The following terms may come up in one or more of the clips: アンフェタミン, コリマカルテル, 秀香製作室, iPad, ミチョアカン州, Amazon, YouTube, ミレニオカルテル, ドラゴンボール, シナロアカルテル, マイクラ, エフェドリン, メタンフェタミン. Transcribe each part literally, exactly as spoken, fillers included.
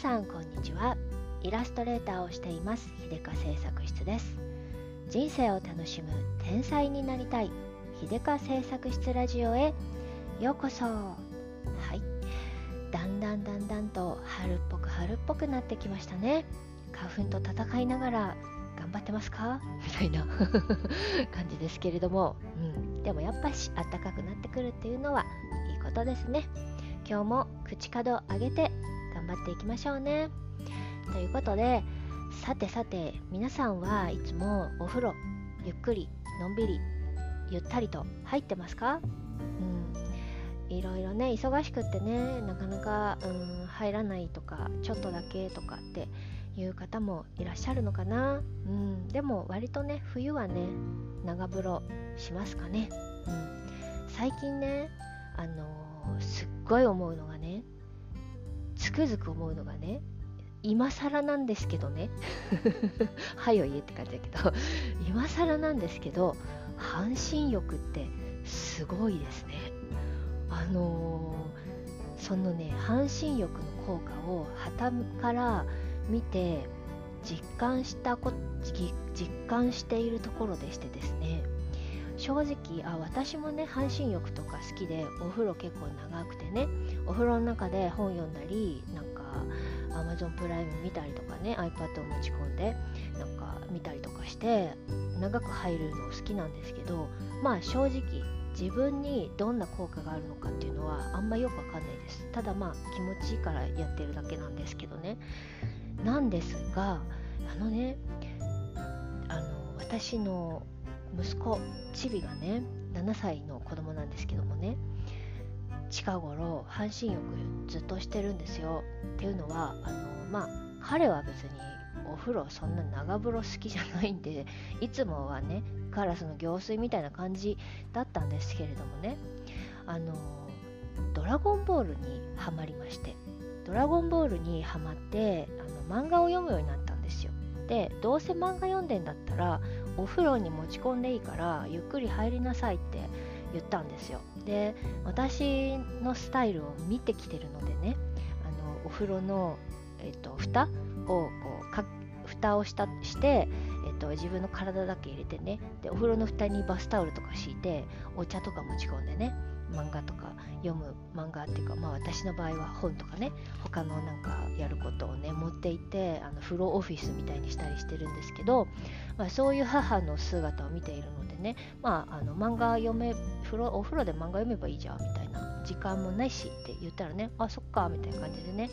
さんこんにちは。イラストレーターをしています秀香製作室です。人生を楽しむ天才になりたい秀香製作室ラジオへようこそ。はい、だんだんだんだんと春っぽく春っぽくなってきましたね。花粉と戦いながら頑張ってますかみたいな感じですけれども、うん、でもやっぱし暖かくなってくるっていうのはいいことですね。今日も口角上げて頑張っていきましょうね。ということで、さてさて皆さんはいつもお風呂ゆっくりのんびりゆったりと入ってますか？うん、いろいろね忙しくってねなかなか、うん、入らないとかちょっとだけとかっていう方もいらっしゃるのかな。うん、でも割とね冬はね長風呂しますかね。うん、最近ねあのー、すっごい思うのがねつくづく思うのがね今更なんですけどねはよ言えって感じだけど今更なんですけど半身浴ってすごいですね。あのー、そのね半身浴の効果を旗から見て実感したこ実感しているところでしてですね、正直あ私もね半身浴とか好きでお風呂結構長くてねお風呂の中で本読んだりなんか Amazon プライム見たりとかね iPad を持ち込んでなんか見たりとかして長く入るの好きなんですけど、まあ正直自分にどんな効果があるのかっていうのはあんまよくわかんないです。ただまあ気持ちいいからやってるだけなんですけどね。なんですがあのねあの私の息子チビがねななさいの子供なんですけどもね近頃半身浴ずっとしてるんですよ。っていうのはあのまあ彼は別にお風呂そんな長風呂好きじゃないんでいつもはねガラスの行水みたいな感じだったんですけれどもねあのドラゴンボールにはまりましてドラゴンボールにはまってあの漫画を読むようになったんですよ。でどうせ漫画読んでんだったらお風呂に持ち込んでいいからゆっくり入りなさいって言ったんですよ。で私のスタイルを見てきてるのでねあのお風呂の、えっと、蓋をこうか蓋をしたして、えっと、自分の体だけ入れてねでお風呂の蓋にバスタオルとか敷いてお茶とか持ち込んでね漫画とか読む漫画っていうか、まあ、私の場合は本とかね他のなんかやることをね持っていてあのフローオフィスみたいにしたりしてるんですけど、まあ、そういう母の姿を見ているのでね、まあ、あの漫画読め風呂お風呂で漫画読めばいいじゃんみたいな時間もないしって言ったらねあそっかみたいな感じでね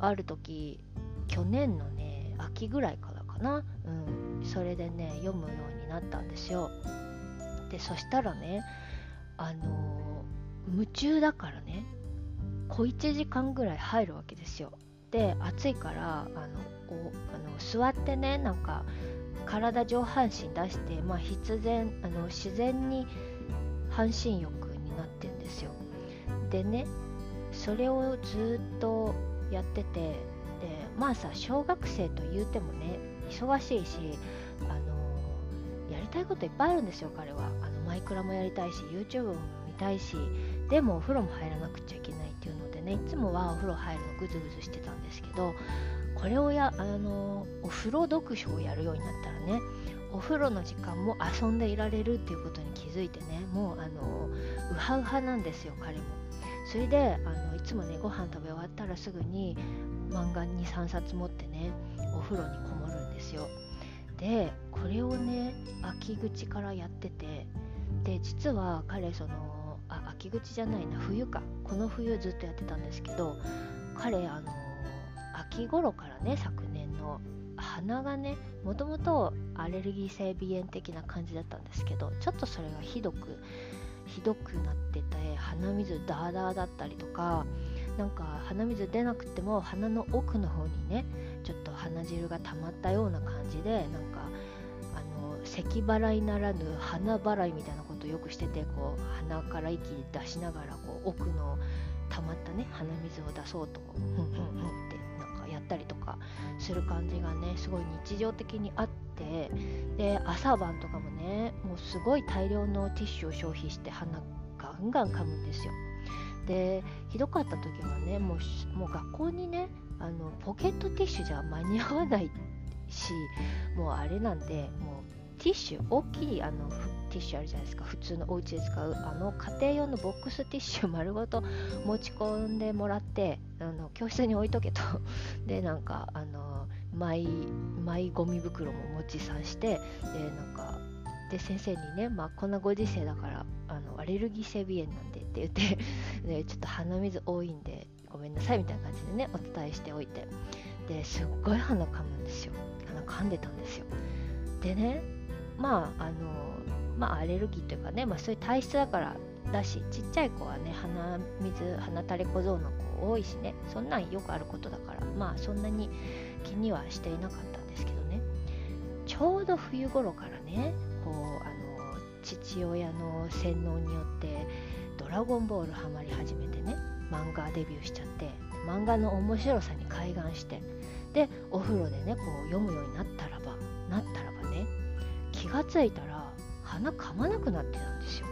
ある時去年のね秋ぐらいからかな、うん、それでね読むようになったんですよ。でそしたらねあの夢中だからね小いちじかんぐらい入るわけですよ。で暑いからあのおあの座ってねなんか体上半身出して、まあ、必然あの自然に半身浴になってんですよ。でねそれをずっとやっててでまあさ小学生と言うてもね忙しいしあのやりたいこといっぱいあるんですよ彼は。あのマイクラもやりたいし YouTube もたいしでもお風呂も入らなくちゃいけないっていうのでねいつもはお風呂入るのグズグズしてたんですけどこれをやあのお風呂読書をやるようになったらねお風呂の時間も遊んでいられるっていうことに気づいてねもうあのウハウハなんですよ彼も。それであのいつもねご飯食べ終わったらすぐに漫画にさんさつ持ってねお風呂にこもるんですよ。でこれをね秋口からやっててで実は彼そのあ秋口じゃないな冬かこの冬ずっとやってたんですけど彼あの秋頃からね昨年の鼻がねもともとアレルギー性鼻炎的な感じだったんですけどちょっとそれがひどくひどくなってて鼻水ダーダーだったりとかなんか鼻水出なくても鼻の奥の方にねちょっと鼻汁が溜まったような感じでなんか咳払いならぬ鼻払いみたいなことをよくしててこう鼻から息出しながらこう奥の溜まったね鼻水を出そうとふんふんふんってなんかやったりとかする感じがねすごい日常的にあってで朝晩とかもねもうすごい大量のティッシュを消費して鼻ガンガン噛むんですよ。でひどかった時はねもう、もう学校にねあのポケットティッシュじゃ間に合わないし、もうあれなんで、もうティッシュ、大きいあのティッシュあるじゃないですか、普通のお家で使うあの家庭用のボックスティッシュ丸ごと持ち込んでもらって、あの教室に置いとけとで、なんかあのマイマイゴミ袋も持ちさして、でなんかで先生にね、まあ、こんなご時世だからあのアレルギー性鼻炎なんでって言ってでちょっと鼻水多いんでごめんなさいみたいな感じでねお伝えしておいて、ですっごい鼻噛むんですよ、鼻噛んでたんですよ。でね、まああのまあ、アレルギーというかね、まあ、そういう体質だからだし、ちっちゃい子はね、鼻水、鼻垂れ小僧の子多いしね、そんなんよくあることだから、まあそんなに気にはしていなかったんですけどね、ちょうど冬頃からね、こうあの父親の洗脳によってドラゴンボールハマり始めてね、漫画デビューしちゃって、漫画の面白さに開眼して、で、お風呂でね、こう読むようになったらば、なったらばね、気がついたら、鼻噛まなくなってたんですよ。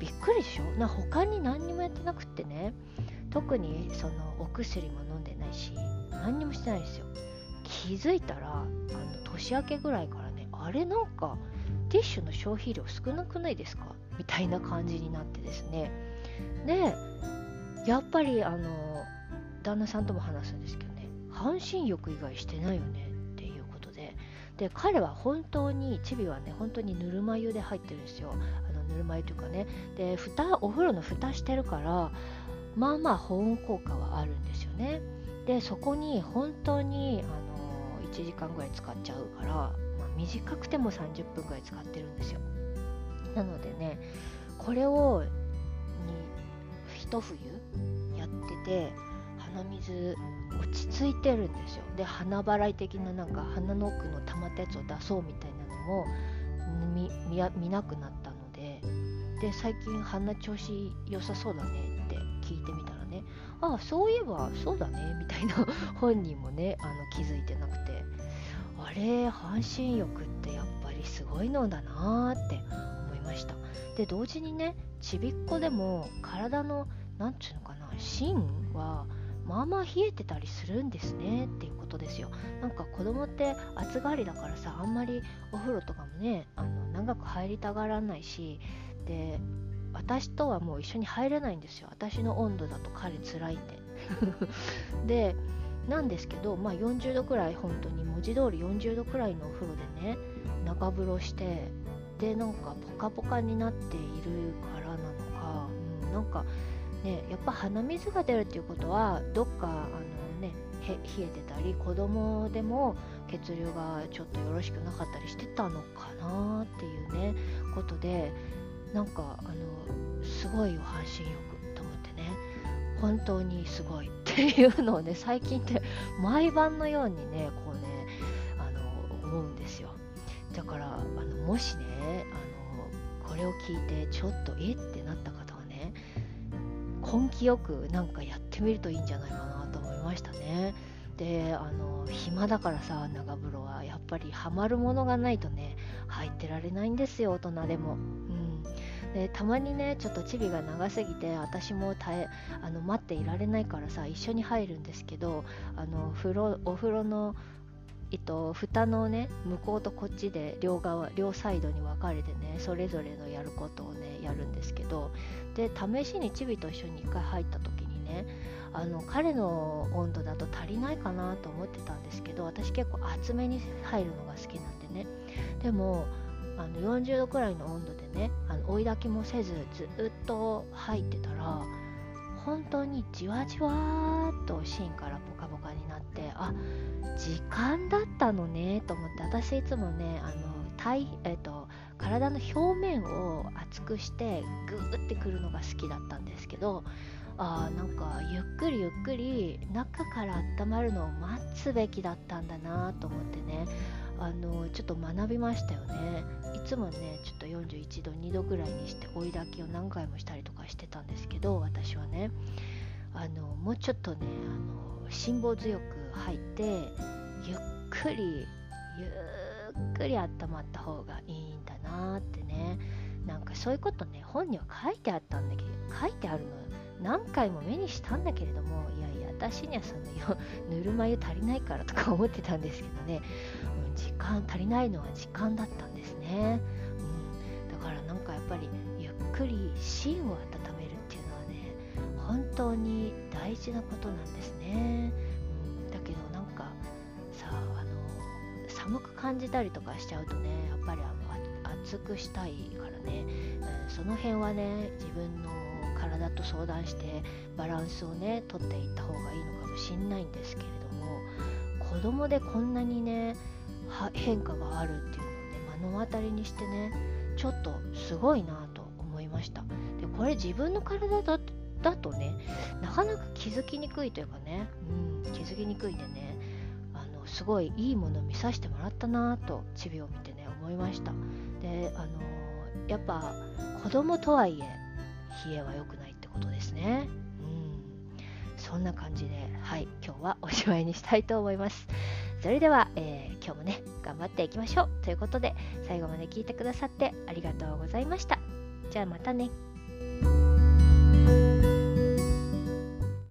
びっくりでしょ。な他に何にもやってなくってね、特にそのお薬も飲んでないし何にもしてないんですよ。気づいたらあの年明けぐらいからね、あれなんかティッシュの消費量少なくないですかみたいな感じになってですね。でやっぱりあの旦那さんとも話すんですけどね、半身浴以外してないよね。で彼は本当にチビはね、本当にぬるま湯で入ってるんですよ。あのぬるま湯というかね、で蓋お風呂の蓋してるからまあまあ保温効果はあるんですよね。でそこに本当にあのいちじかんぐらい使っちゃうから、まあ、短くてもさんじゅっぷんぐらい使ってるんですよ。なのでね、これをに一冬やってて鼻水落ち着いてるんですよ。で鼻払い的な、なんか鼻の奥の溜まったやつを出そうみたいなのも 見, 見, 見なくなったので、で最近鼻調子良さそうだねって聞いてみたらね、ああそういえばそうだねみたいな本人もねあの気づいてなくて、あれ半身浴ってやっぱりすごいのだなーって思いました。で同時にね、ちびっこでも体のなんていうのかな、芯はまあまあ冷えてたりするんですねっていうことですよ。なんか子供って暑がりだからさ、あんまりお風呂とかもねあの長く入りたがらないし、で私とはもう一緒に入れないんですよ。私の温度だと彼つらいんででなんですけど、まあよんじゅうどくらい、本当に文字通りよんじゅうどくらいのお風呂でね中風呂して、でなんかポカポカになっているからなのか、うん、なんかね、やっぱ鼻水が出るっていうことはどっかあの、ね、へ冷えてたり、子供でも血流がちょっとよろしくなかったりしてたのかなっていうねことで、なんかあのすごいよ半身浴と思ってね、本当にすごいっていうのをね最近って毎晩のようにねこうねあの思うんですよ。だからあのもしねあのこれを聞いてちょっとえってなった方はね、根気よくなんかやってみるといいんじゃないかなと思いましたね。であの暇だからさ、長風呂はやっぱりハマるものがないとね入ってられないんですよ、大人でも、うん、でたまにねちょっとチビが長すぎて私も耐えあの待っていられないからさ一緒に入るんですけど、あの風呂お風呂のえっと、蓋のね向こうとこっちで両側両サイドに分かれてねそれぞれのやることをねやるんですけど、で試しにチビと一緒に一回入った時にねあの彼の温度だと足りないかなと思ってたんですけど、私結構厚めに入るのが好きなんでね、でもあのよんじゅうどくらいの温度でねあの追い炊きもせずずっと入ってたら、本当にじわじわーっと芯からポカポカになって、あ時間だったのねと思って、私いつもねあの体、えっと、体の表面を熱くしてグーってくるのが好きだったんですけど、あなんかゆっくりゆっくり中から温まるのを待つべきだったんだなと思ってねあのちょっと学びましたよね。いつもねちょっとよんじゅういちどにどぐらいにして追い炊きを何回もしたりとかしてたんですけど、私はねあのもうちょっとねあの辛抱強く入ってゆっくりゆっくり温まった方がいいんだなってね、なんかそういうことね本には書いてあったんだけど書いてあるの何回も目にしたんだけれども、いやいや私にはそのぬるま湯足りないからとか思ってたんですけどね、うん、時間足りないのは時間だったんですね、うん、だからなんかやっぱりゆっくり芯を温めるっていうのはね本当に大事なことなんですね、うん、だけどなんかさあの寒く感じたりとかしちゃうとねやっぱりあの熱くしたいからね、うん、その辺はね自分の体と相談してバランスをね取っていった方がいいのかもしれないんですけれども、子供でこんなにね変化があるっていうのをね目の当たりにしてねちょっとすごいなと思いました。でこれ自分の体だとだとねなかなか気づきにくいというかね、うん、気づきにくいでねあのすごいいいものを見させてもらったなとチビを見てね思いました。であのやっぱ子供とはいえ冷えは良くないってことですね、うん、そんな感じではい今日はおしまいにしたいと思います。それでは、えー、今日もね頑張っていきましょうということで最後まで聞いてくださってありがとうございました。じゃあまたね。